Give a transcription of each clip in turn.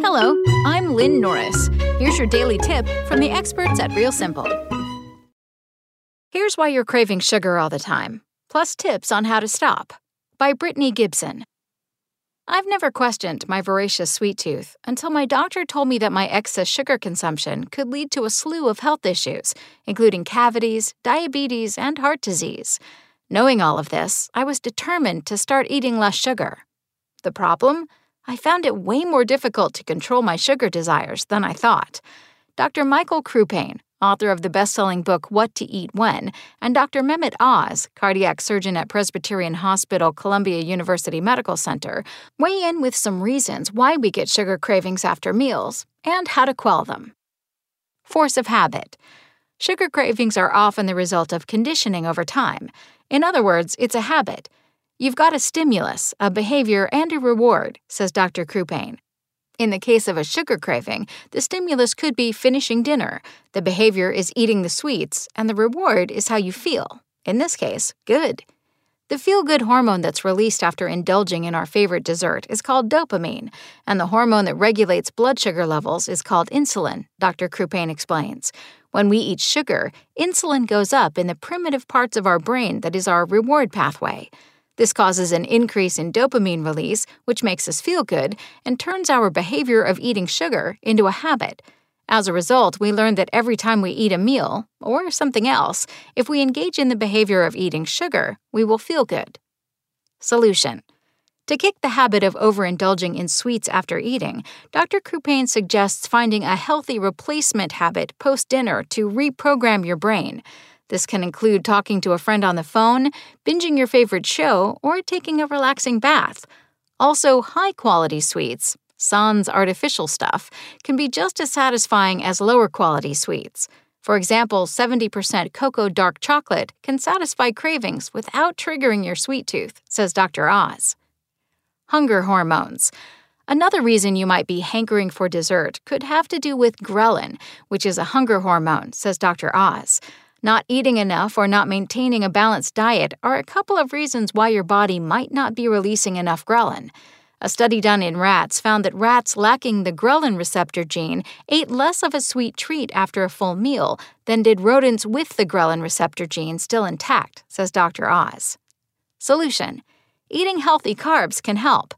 Hello, I'm Lynn Norris. Here's your daily tip from the experts at Real Simple. Here's why you're craving sugar all the time, plus tips on how to stop, by Brittany Gibson. I've never questioned my voracious sweet tooth until my doctor told me that my excess sugar consumption could lead to a slew of health issues, including cavities, diabetes, and heart disease. Knowing all of this, I was determined to start eating less sugar. The problem? I found it way more difficult to control my sugar desires than I thought. Dr. Michael Krupain, author of the best-selling book What to Eat When, and Dr. Mehmet Oz, cardiac surgeon at Presbyterian Hospital, Columbia University Medical Center, weigh in with some reasons why we get sugar cravings after meals and how to quell them. Force of habit. Sugar cravings are often the result of conditioning over time. In other words, it's a habit. You've got a stimulus, a behavior, and a reward, says Dr. Krupain. In the case of a sugar craving, the stimulus could be finishing dinner, the behavior is eating the sweets, and the reward is how you feel. In this case, good. The feel-good hormone that's released after indulging in our favorite dessert is called dopamine, and the hormone that regulates blood sugar levels is called insulin, Dr. Krupain explains. When we eat sugar, insulin goes up in the primitive parts of our brain that is our reward pathway. This causes an increase in dopamine release, which makes us feel good, and turns our behavior of eating sugar into a habit. As a result, we learn that every time we eat a meal, or something else, if we engage in the behavior of eating sugar, we will feel good. Solution. To kick the habit of overindulging in sweets after eating, Dr. Krupain suggests finding a healthy replacement habit post-dinner to reprogram your brain. This can include talking to a friend on the phone, binging your favorite show, or taking a relaxing bath. Also, high-quality sweets, sans artificial stuff, can be just as satisfying as lower-quality sweets. For example, 70% cocoa dark chocolate can satisfy cravings without triggering your sweet tooth, says Dr. Oz. Hunger hormones. Another reason you might be hankering for dessert could have to do with ghrelin, which is a hunger hormone, says Dr. Oz. Not eating enough or not maintaining a balanced diet are a couple of reasons why your body might not be releasing enough ghrelin. A study done in rats found that rats lacking the ghrelin receptor gene ate less of a sweet treat after a full meal than did rodents with the ghrelin receptor gene still intact, says Dr. Oz. Solution. Eating healthy carbs can help.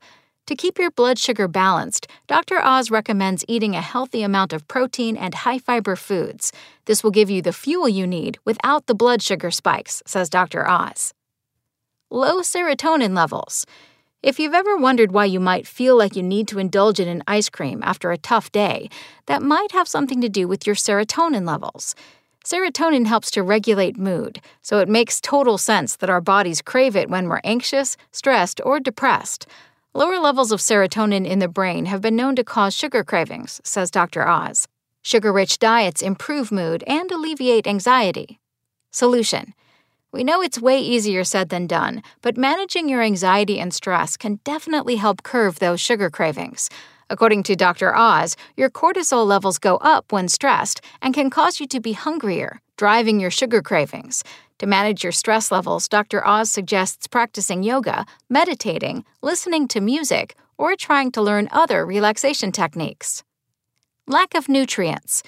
To keep your blood sugar balanced, Dr. Oz recommends eating a healthy amount of protein and high-fiber foods. This will give you the fuel you need without the blood sugar spikes, says Dr. Oz. Low serotonin levels. If you've ever wondered why you might feel like you need to indulge in an ice cream after a tough day, that might have something to do with your serotonin levels. Serotonin helps to regulate mood, so it makes total sense that our bodies crave it when we're anxious, stressed, or depressed. Lower levels of serotonin in the brain have been known to cause sugar cravings, says Dr. Oz. Sugar-rich diets improve mood and alleviate anxiety. Solution. We know it's way easier said than done, but managing your anxiety and stress can definitely help curb those sugar cravings. According to Dr. Oz, your cortisol levels go up when stressed and can cause you to be hungrier, driving your sugar cravings. To manage your stress levels, Dr. Oz suggests practicing yoga, meditating, listening to music, or trying to learn other relaxation techniques. Lack of nutrients.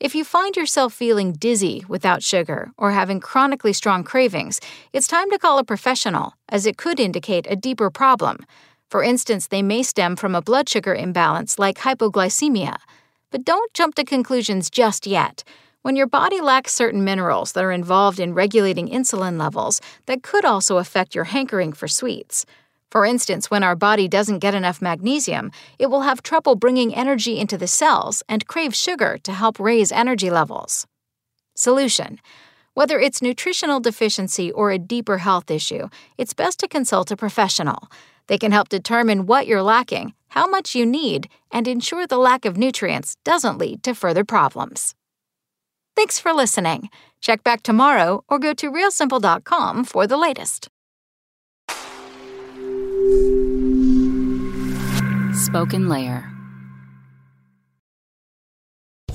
If you find yourself feeling dizzy without sugar or having chronically strong cravings, it's time to call a professional, as it could indicate a deeper problem. For instance, they may stem from a blood sugar imbalance like hypoglycemia. But don't jump to conclusions just yet. When your body lacks certain minerals that are involved in regulating insulin levels, that could also affect your hankering for sweets. For instance, when our body doesn't get enough magnesium, it will have trouble bringing energy into the cells and crave sugar to help raise energy levels. Solution. Whether it's nutritional deficiency or a deeper health issue, it's best to consult a professional. They can help determine what you're lacking, how much you need, and ensure the lack of nutrients doesn't lead to further problems. Thanks for listening. Check back tomorrow or go to realsimple.com for the latest. Spoken Layer.